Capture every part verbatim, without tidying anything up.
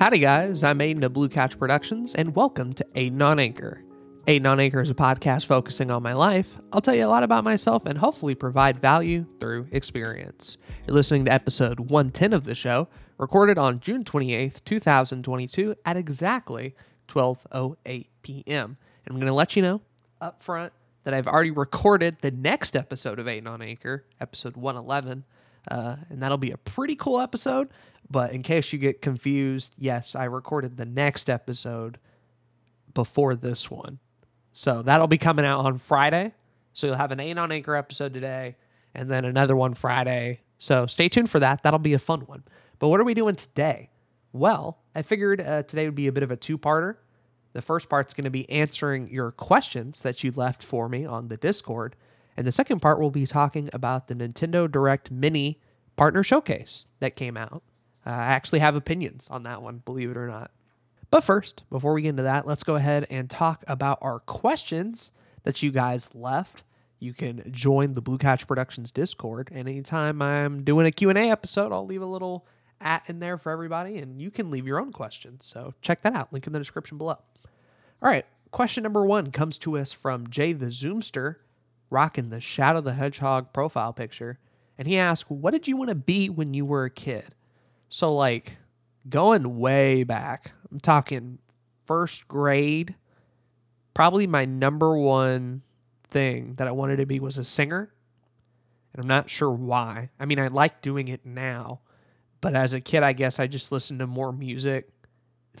Howdy guys, I'm Aiden of Blue Couch Productions, and welcome to Aiden on Anchor. Aiden on Anchor is a podcast focusing on my life. I'll tell you a lot about myself and hopefully provide value through experience. You're listening to episode one ten of the show, recorded on June twenty-eighth, two thousand twenty-two at exactly twelve oh eight p m And I'm going to let you know up front that I've already recorded the next episode of Aiden on Anchor, episode one eleven, uh, and that'll be a pretty cool episode. But in case you get confused, yes, I recorded the next episode before this one. So that'll be coming out on Friday. So you'll have an Aiden on Anchor episode today and then another one Friday. So stay tuned for that. That'll be a fun one. But what are we doing today? Well, I figured uh, today would be a bit of a two-parter. The first part's going to be answering your questions that you left for me on the Discord. And the second part will be talking about the Nintendo Direct Mini Partner Showcase that came out. Uh, I actually have opinions on that one, believe it or not. But first, before we get into that, let's go ahead and talk about our questions that you guys left. You can join the Blue Couch Productions Discord, and anytime I'm doing a Q and A episode, I'll leave a little at in there for everybody, and you can leave your own questions. So check that out. Link in the description below. All right, question number one comes to us from Jay the Zoomster, rocking the Shadow the Hedgehog profile picture, and he asked, what did you want to be when you were a kid? So, like, going way back, I'm talking first grade, probably my number one thing that I wanted to be was a singer, and I'm not sure why. I mean, I like doing it now, but as a kid, I guess I just listened to more music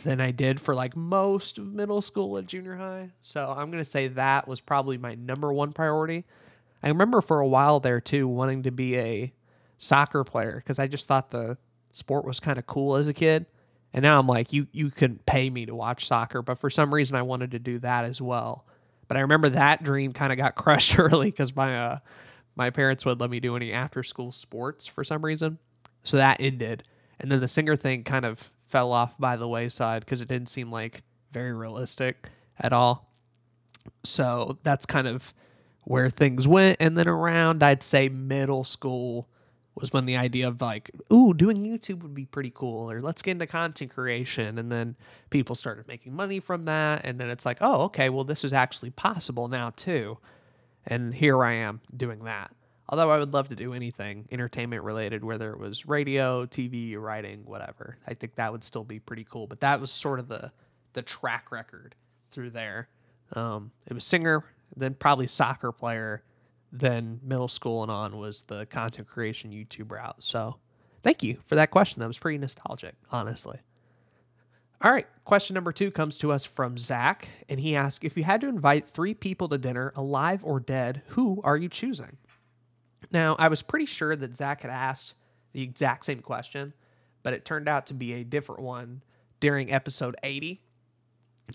than I did for, like, most of middle school and junior high, so I'm going to say that was probably my number one priority. I remember for a while there, too, wanting to be a soccer player, because I just thought the sport was kind of cool as a kid, and now I'm like, you you couldn't pay me to watch soccer, but for some reason I wanted to do that as well. But I remember that dream kind of got crushed early because my uh my parents wouldn't let me do any after school sports for some reason, so that ended. And then the singer thing kind of fell off by the wayside because it didn't seem like very realistic at all. So that's kind of where things went. And then around, I'd say middle school was when the idea of, like, ooh, doing YouTube would be pretty cool, or let's get into content creation. And then people started making money from that. And then it's like, oh, okay, well, this is actually possible now too. And here I am doing that. Although I would love to do anything entertainment related, whether it was radio, T V, writing, whatever. I think that would still be pretty cool. But that was sort of the, the track record through there. Um, it was singer, then probably soccer player, then middle school and on was the content creation YouTube route. So thank you for that question. That was pretty nostalgic, honestly. All right, question number two comes to us from Zach, and he asked, if you had to invite three people to dinner, alive or dead, who are you choosing? Now, I was pretty sure that Zach had asked the exact same question, but it turned out to be a different one during episode eighty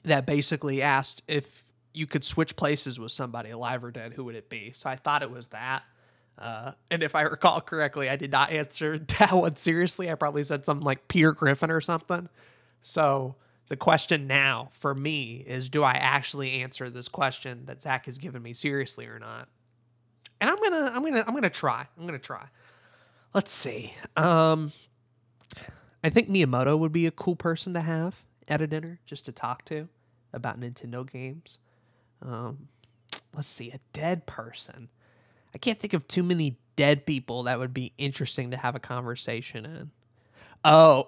that basically asked if you could switch places with somebody, alive or dead, who would it be? So I thought it was that. Uh, and if I recall correctly, I did not answer that one seriously. I probably said something like Peter Griffin or something. So the question now for me is, do I actually answer this question that Zach has given me seriously or not? And I'm going to, I'm going to, I'm going to try. I'm going to try. Let's see. Um, I think Miyamoto would be a cool person to have at a dinner just to talk to about Nintendo games. Um, let's see, a dead person. I can't think of too many dead people that would be interesting to have a conversation in. Oh,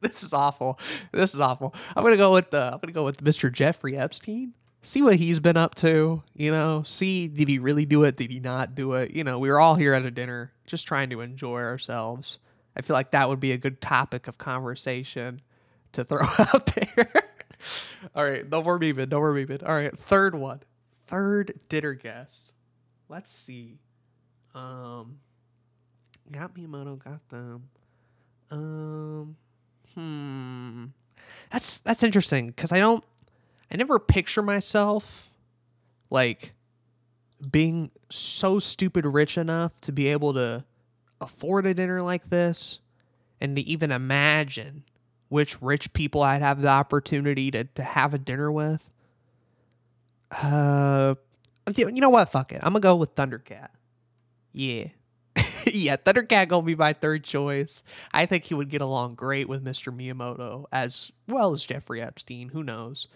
this is awful. This is awful. I'm going to go with the, I'm going to go with Mister Jeffrey Epstein. See what he's been up to, you know, see, did he really do it? Did he not do it? You know, we were all here at a dinner just trying to enjoy ourselves. I feel like that would be a good topic of conversation to throw out there. All right, no more meeping, no more meeping. All right, third one, third dinner guest. Let's see. Um, got Miyamoto, got them. Um, hmm, that's that's interesting because I don't, I never picture myself like being so stupid rich enough to be able to afford a dinner like this, and to even imagine which rich people I'd have the opportunity to, to have a dinner with. Uh, you know what? Fuck it. I'm going to go with Thundercat. Yeah. yeah, Thundercat gonna be my third choice. I think he would get along great with Mister Miyamoto as well as Jeffrey Epstein. Who knows?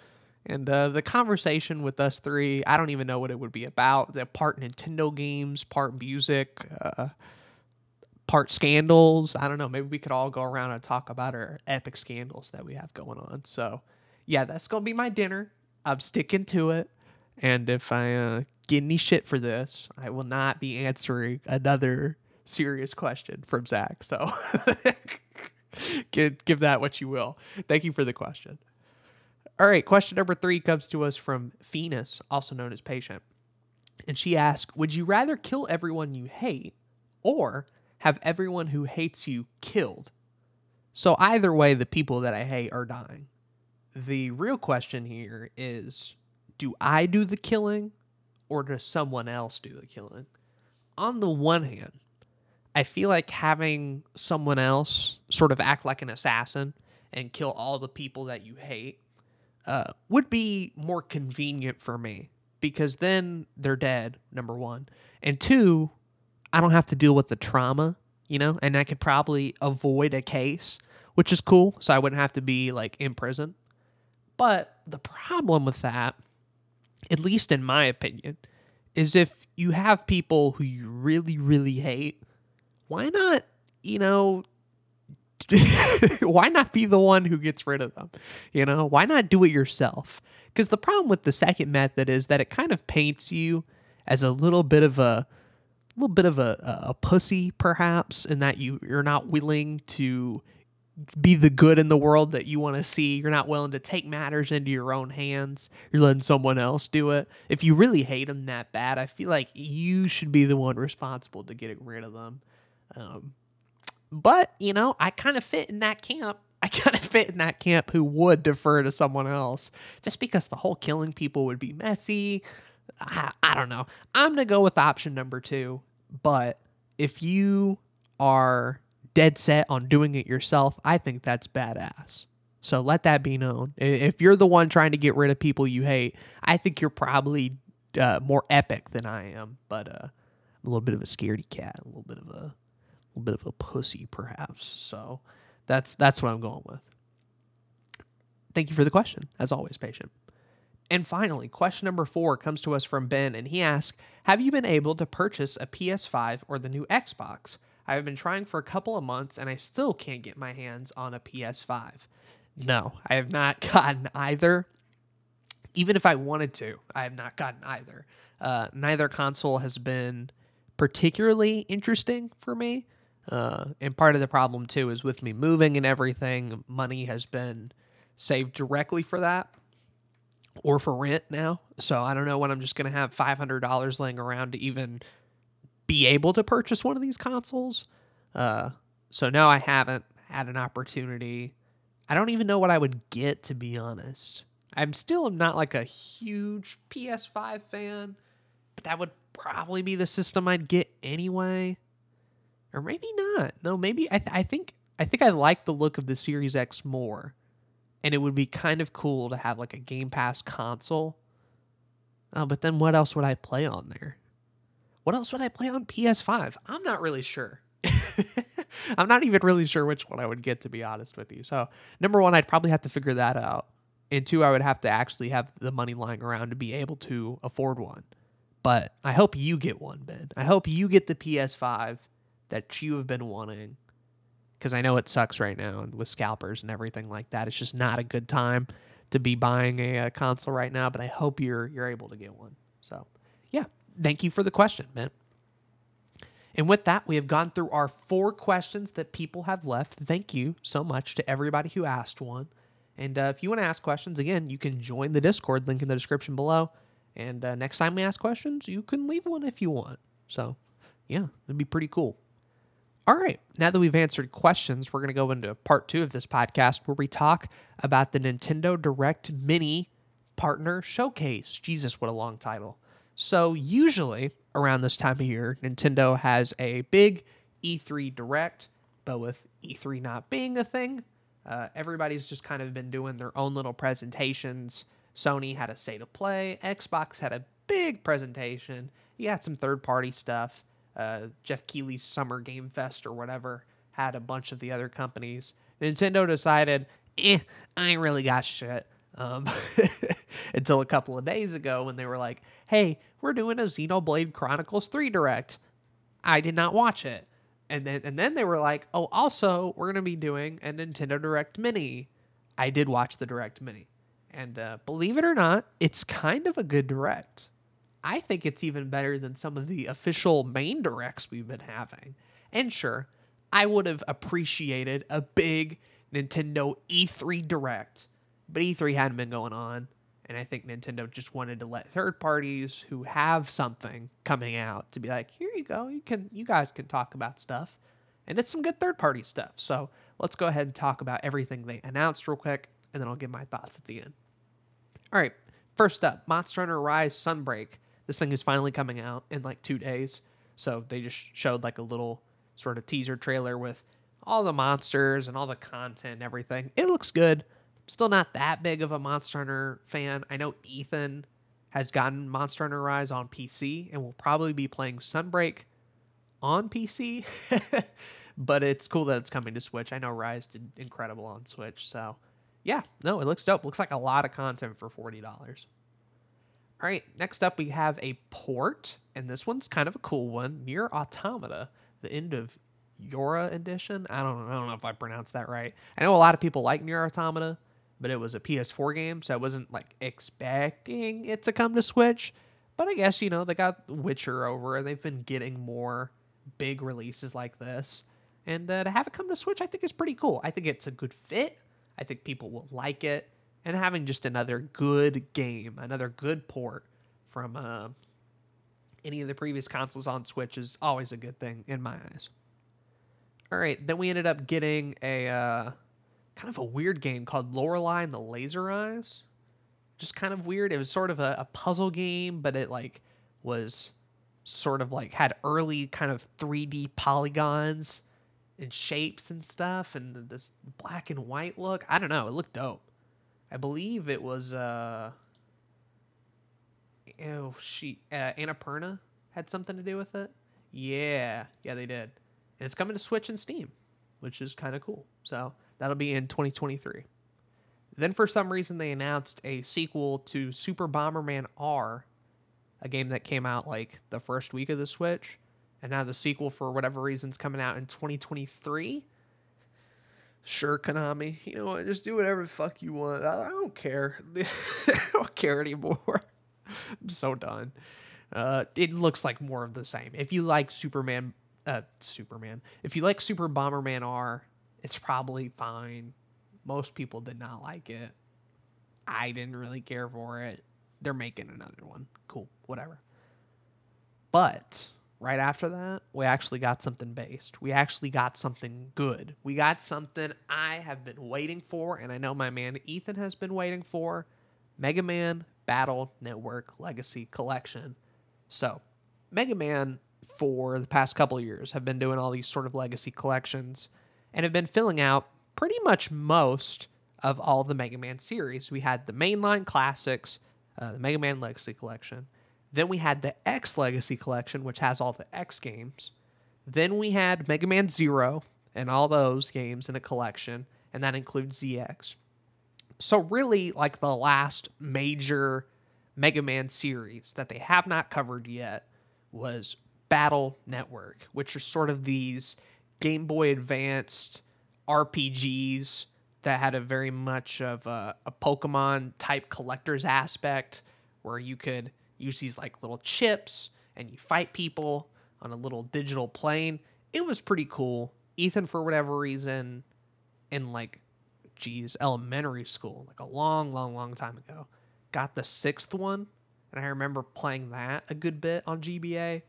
And uh, the conversation with us three, I don't even know what it would be about. They're part Nintendo games, part music, uh, part scandals. I don't know. Maybe we could all go around and talk about our epic scandals that we have going on. So, yeah, that's going to be my dinner. I'm sticking to it. And if I uh, get any shit for this, I will not be answering another serious question from Zach. So give, give that what you will. Thank you for the question. All right, question number three comes to us from Venus, also known as Patient. And she asks, would you rather kill everyone you hate or have everyone who hates you killed? So either way, the people that I hate are dying. The real question here is, do I do the killing or does someone else do the killing? On the one hand, I feel like having someone else sort of act like an assassin and kill all the people that you hate Uh, would be more convenient for me, because then they're dead, number one. And two, I don't have to deal with the trauma, you know, and I could probably avoid a case, which is cool. So I wouldn't have to be like in prison. But the problem with that, at least in my opinion, is if you have people who you really, really hate, why not, you know, why not be the one who gets rid of them? You know, why not do it yourself? Because the problem with the second method is that it kind of paints you as a little bit of a, a little bit of a, a pussy, perhaps, in that you you're not willing to be the good in the world that you want to see. You're not willing to take matters into your own hands. You're letting someone else do it. If you really hate them that bad, I feel like you should be the one responsible to get rid of them. Um, But, you know, I kind of fit in that camp. I kind of fit in that camp who would defer to someone else, just because the whole killing people would be messy. I, I don't know. I'm going to go with option number two. But if you are dead set on doing it yourself, I think that's badass. So let that be known. If you're the one trying to get rid of people you hate, I think you're probably uh, more epic than I am. But uh, a little bit of a scaredy cat, a little bit of a... a bit of a pussy, perhaps. So that's that's what I'm going with. Thank you for the question, as always, Patient. And finally, question number four comes to us from Ben, and he asks, have you been able to purchase a P S five or the new Xbox? I have been trying for a couple of months, and I still can't get my hands on a P S five. No, I have not gotten either. Even if I wanted to, I have not gotten either. Uh, neither console has been particularly interesting for me. Uh, and part of the problem, too, is with me moving and everything, money has been saved directly for that or for rent now. So I don't know when I'm just going to have five hundred dollars laying around to even be able to purchase one of these consoles. Uh, so no, I haven't had an opportunity. I don't even know what I would get, to be honest. I'm still not like a huge P S five fan, but that would probably be the system I'd get anyway. Or maybe not. No, maybe I, th- I think I think I like the look of the Series X more, and it would be kind of cool to have like a Game Pass console. Oh, but then what else would I play on there? What else would I play on P S five? I'm not really sure. I'm not even really sure which one I would get, to be honest with you. So number one, I'd probably have to figure that out, and two, I would have to actually have the money lying around to be able to afford one. But I hope you get one, Ben. I hope you get the P S five that you have been wanting, because I know it sucks right now with scalpers and everything like that. It's just not a good time to be buying a, a console right now, but I hope you're you're able to get one. So, yeah, thank you for the question, Ben. And with that, we have gone through our four questions that people have left. Thank you so much to everybody who asked one. And uh, if you want to ask questions, again, you can join the Discord, link in the description below. And uh, next time we ask questions, you can leave one if you want. So, yeah, it'd be pretty cool. All right, now that we've answered questions, we're going to go into part two of this podcast where we talk about the Nintendo Direct Mini Partner Showcase. Jesus, what a long title. So usually around this time of year, Nintendo has a big E three Direct, but with E three not being a thing, uh, everybody's just kind of been doing their own little presentations. Sony had a state of play. Xbox had a big presentation. You had some third-party stuff. uh, Jeff Keighley's Summer Game Fest or whatever had a bunch of the other companies. Nintendo decided, eh, I ain't really got shit. Um, until a couple of days ago when they were like, hey, we're doing a Xenoblade Chronicles three Direct. I did not watch it. And then and then they were like, oh, also, we're going to be doing a Nintendo Direct Mini. I did watch the Direct Mini. And uh, believe it or not, it's kind of a good Direct. I think it's even better than some of the official main Directs we've been having. And sure, I would have appreciated a big Nintendo E three Direct, but E three hadn't been going on, and I think Nintendo just wanted to let third parties who have something coming out to be like, here you go, you can, you guys can talk about stuff, and it's some good third-party stuff. So let's go ahead and talk about everything they announced real quick, and then I'll give my thoughts at the end. All right, first up, Monster Hunter Rise Sunbreak. This thing is finally coming out in like two days, so they just showed like a little sort of teaser trailer with all the monsters and all the content and everything. It looks good. Still not that big of a Monster Hunter fan. I know Ethan has gotten Monster Hunter Rise on P C and will probably be playing Sunbreak on P C, but it's cool that it's coming to Switch. I know Rise did incredible on Switch, so yeah, no, it looks dope. Looks like a lot of content for forty dollars. All right, next up we have a port, and this one's kind of a cool one, Nier Automata, the end of YoRHa edition. I don't, I don't know if I pronounced that right. I know a lot of people like Nier Automata, but it was a P S four game, so I wasn't like expecting it to come to Switch. But I guess, you know, they got Witcher over, and they've been getting more big releases like this. And uh, to have it come to Switch, I think is pretty cool. I think it's a good fit. I think people will like it. And having just another good game, another good port from uh, any of the previous consoles on Switch is always a good thing in my eyes. All right, then we ended up getting a... Uh, kind of a weird game called Lorelei and the Laser Eyes. Just kind of weird. It was sort of a, a puzzle game, but it like was sort of like had early kind of three D polygons and shapes and stuff and this black and white look. I don't know. It looked dope. I believe it was, uh, oh, she, uh, Annapurna had something to do with it. Yeah. Yeah, they did. And it's coming to Switch and Steam, which is kind of cool. So that'll be in twenty twenty-three. Then for some reason, they announced a sequel to Super Bomberman R, a game that came out like the first week of the Switch. And now the sequel, for whatever reason, is coming out in twenty twenty-three. Sure, Konami. You know what? Just do whatever the fuck you want. I, I don't care. I don't care anymore. I'm so done. Uh, it looks like more of the same. If you like Superman... Uh, Superman. If you like Super Bomberman R... it's probably fine. Most people did not like it. I didn't really care for it. They're making another one. Cool, whatever. But right after that, we actually got something based. We actually got something good. We got something I have been waiting for, and I know my man Ethan has been waiting for. Mega Man Battle Network Legacy Collection. So, Mega Man, for the past couple of years, have been doing all these sort of legacy collections, and have been filling out pretty much most of all the Mega Man series. We had the mainline classics, uh, the Mega Man Legacy Collection. Then we had the X Legacy Collection, which has all the X games. Then we had Mega Man Zero and all those games in a collection, and that includes Z X. So really, like the last major Mega Man series that they have not covered yet was Battle Network, which are sort of these Game Boy Advanced R P Gs that had a very much of a, a Pokemon type collector's aspect, where you could use these like little chips and you fight people on a little digital plane. It was pretty cool. Ethan, for whatever reason, in like, geez, elementary school, like a long, long, long time ago, got the sixth one. And I remember playing that a good bit on G B A.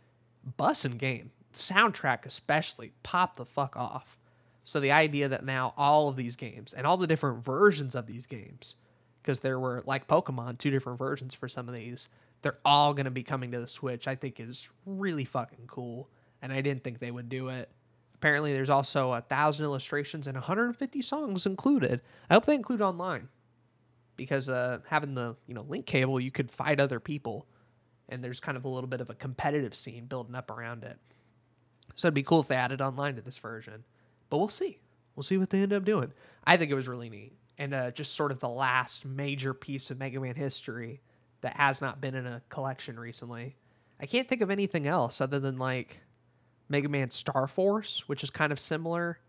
Bussin' game. Soundtrack especially pop the fuck off. So the idea that now all of these games and all the different versions of these games, because there were, like Pokemon, two different versions for some of these, they're all going to be coming to the Switch, I think is really fucking cool, and I didn't think they would do it. Apparently there's also a thousand illustrations and one hundred fifty songs included. I hope they include online, because uh having the, you know, link cable, you could fight other people, and there's kind of a little bit of a competitive scene building up around it. So it'd be cool if they added online to this version. But we'll see. We'll see what they end up doing. I think it was really neat. And uh, just sort of the last major piece of Mega Man history that has not been in a collection recently. I can't think of anything else other than like Mega Man Star Force, which is kind of similar,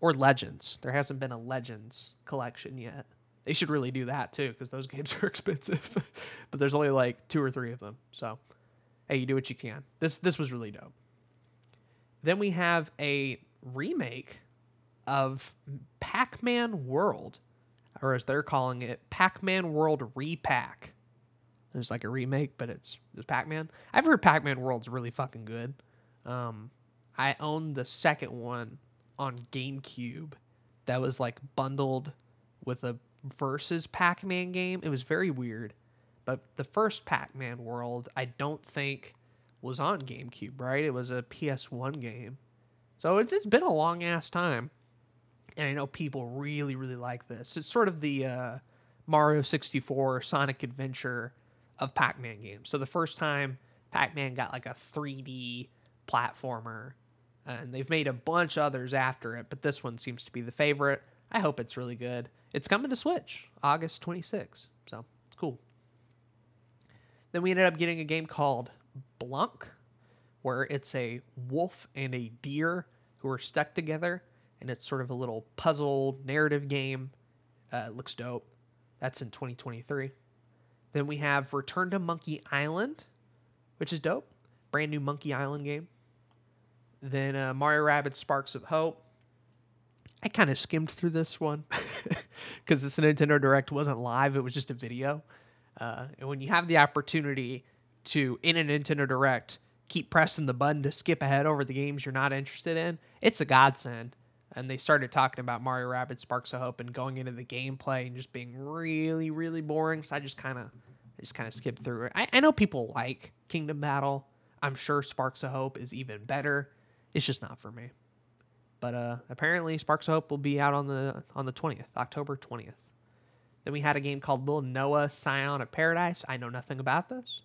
or Legends. There hasn't been a Legends collection yet. They should really do that too, because those games are expensive. But there's only like two or three of them. So, hey, you do what you can. This this was really dope. Then we have a remake of Pac-Man World, or as they're calling it, Pac-Man World Repack. There's like a remake, but it's, it's Pac-Man. I've heard Pac-Man World's really fucking good. Um, I owned the second one on GameCube that was like bundled with a versus Pac-Man game. It was very weird, but the first Pac-Man World, I don't think was on GameCube, right? It was a P S one game. So it's, it's been a long ass time. And I know people really, really like this. It's sort of the uh, Mario sixty-four, Sonic Adventure of Pac-Man games. So the first time Pac-Man got like a three D platformer, uh, and they've made a bunch of others after it, but this one seems to be the favorite. I hope it's really good. It's coming to Switch August twenty-sixth, so it's cool. Then we ended up getting a game called Blunk, where it's a wolf and a deer who are stuck together, and it's sort of a little puzzle narrative game. Uh, it looks dope. That's in twenty twenty-three. Then we have Return to Monkey Island, which is dope. Brand new Monkey Island game. Then uh, Mario Rabbit Sparks of Hope. I kind of skimmed through this one because this Nintendo Direct wasn't live. It was just a video. Uh, and when you have the opportunity to, in a Nintendo Direct, keep pressing the button to skip ahead over the games you're not interested in, it's a godsend. And they started talking about Mario Rabbit Sparks of Hope and going into the gameplay and just being really, really boring. So I just kind of I just kind of skipped through it. I, I know people like Kingdom Battle. I'm sure Sparks of Hope is even better. It's just not for me. But uh, apparently Sparks of Hope will be out on the on the twentieth, October twentieth. Then we had a game called Little Noah, Scion of Paradise. I know nothing about this.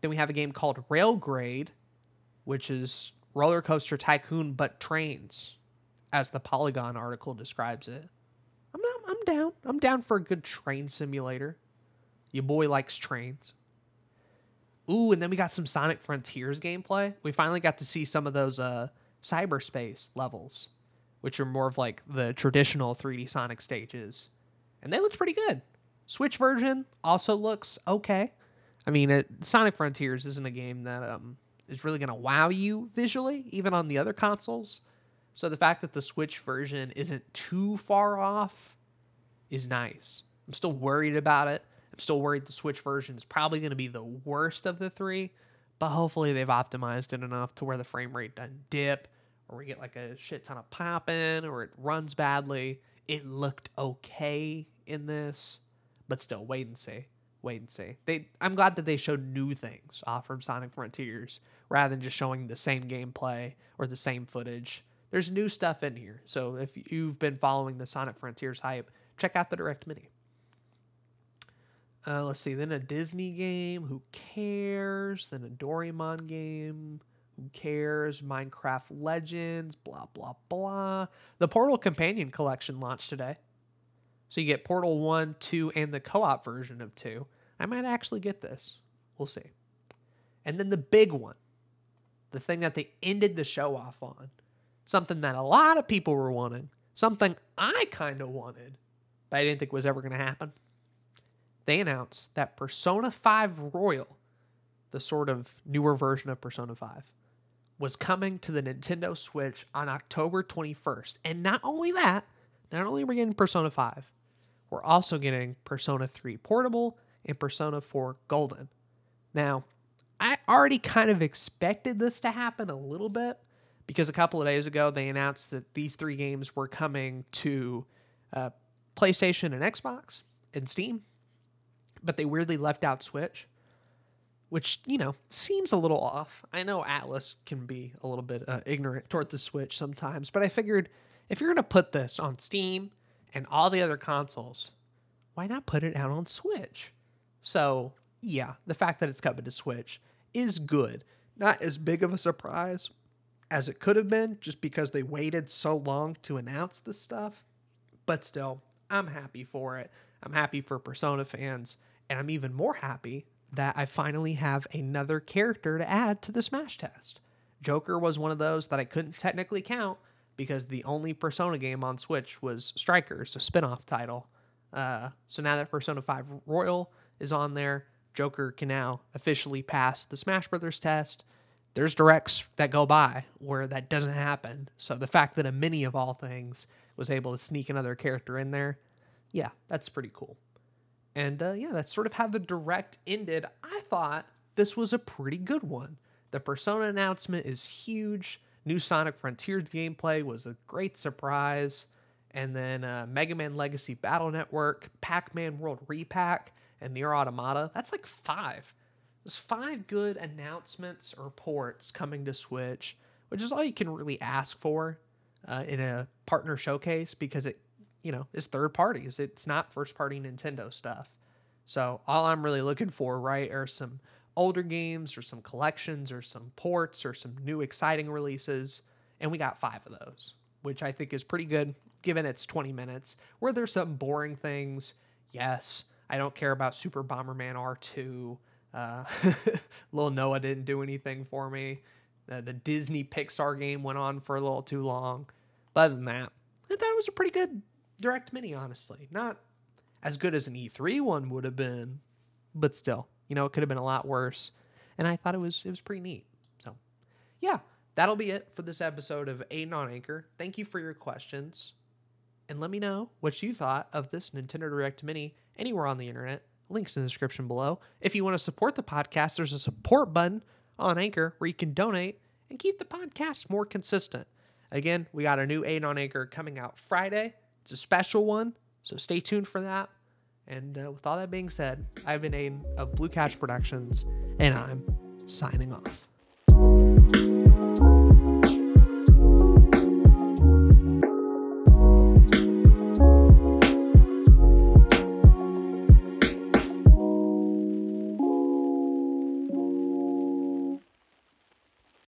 Then we have a game called Railgrade, which is Roller Coaster Tycoon but trains, as the Polygon article describes it. I'm not, I'm down. I'm down for a good train simulator. Your boy likes trains. Ooh, and then we got some Sonic Frontiers gameplay. We finally got to see some of those uh, cyberspace levels, which are more of like the traditional three D Sonic stages. And they looked pretty good. Switch version also looks okay. I mean, it, Sonic Frontiers isn't a game that um, is really going to wow you visually, even on the other consoles. So the fact that the Switch version isn't too far off is nice. I'm still worried about it. I'm still worried the Switch version is probably going to be the worst of the three, but hopefully they've optimized it enough to where the frame rate doesn't dip, or we get like a shit ton of popping, or it runs badly. It looked okay in this, but still, wait and see. Wait and see. They, I'm glad that they showed new things off from Sonic Frontiers rather than just showing the same gameplay or the same footage. There's new stuff in here. So if you've been following the Sonic Frontiers hype, check out the Direct Mini. Uh, let's see. Then a Disney game. Who cares? Then a Doraemon game. Who cares? Minecraft Legends. Blah, blah, blah. The Portal Companion Collection launched today. So you get Portal one, two, and the co-op version of two. I might actually get this. We'll see. And then the big one. The thing that they ended the show off on. Something that a lot of people were wanting. Something I kind of wanted, but I didn't think was ever going to happen. They announced that Persona five Royal, the sort of newer version of Persona five, was coming to the Nintendo Switch on October twenty-first. And not only that, not only are we getting Persona five, we're also getting Persona three Portable and Persona four Golden. Now, I already kind of expected this to happen a little bit, because a couple of days ago, they announced that these three games were coming to uh, PlayStation and Xbox and Steam. But they weirdly left out Switch, which, you know, seems a little off. I know Atlas can be a little bit uh, ignorant toward the Switch sometimes. But I figured if you're going to put this on Steam and all the other consoles, why not put it out on Switch? So, yeah, the fact that it's coming to Switch is good. Not as big of a surprise as it could have been, just because they waited so long to announce this stuff. But still, I'm happy for it. I'm happy for Persona fans, and I'm even more happy that I finally have another character to add to the Smash test. Joker was one of those that I couldn't technically count because the only Persona game on Switch was Strikers, a spinoff title. Uh, so now that Persona five Royal is on there, Joker can now officially pass the Smash Brothers test. There's directs that go by where that doesn't happen. So the fact that a mini of all things was able to sneak another character in there, yeah, that's pretty cool. And uh, yeah, that's sort of how the direct ended. I thought this was a pretty good one. The Persona announcement is huge. New Sonic Frontiers gameplay was a great surprise. And then uh, Mega Man Legacy Battle Network, Pac-Man World Repack, and Nier Automata. That's like five. There's five good announcements or ports coming to Switch, which is all you can really ask for uh, in a partner showcase, because it, you know, is third parties. It's not first party Nintendo stuff. So all I'm really looking for, right, are some older games or some collections or some ports or some new exciting releases. And we got five of those, which I think is pretty good given it's twenty minutes. Were there some boring things? Yes. I don't care about Super Bomberman R two. Uh, Lil Noah didn't do anything for me. Uh, the Disney Pixar game went on for a little too long. But other than that, I thought it was a pretty good Direct Mini, honestly. Not as good as an E three one would have been, but still, you know, it could have been a lot worse. And I thought it was it was pretty neat. So, yeah, that'll be it for this episode of Aiden on Anchor. Thank you for your questions. And let me know what you thought of this Nintendo Direct Mini anywhere on the internet. Links in the description below. If you want to support the podcast, there's a support button on Anchor where you can donate and keep the podcast more consistent. Again, we got a new Aid on Anchor coming out Friday. It's a special one, so stay tuned for that. And uh, with all that being said, I've been Aiden of Blue Couch Productions, and I'm signing off.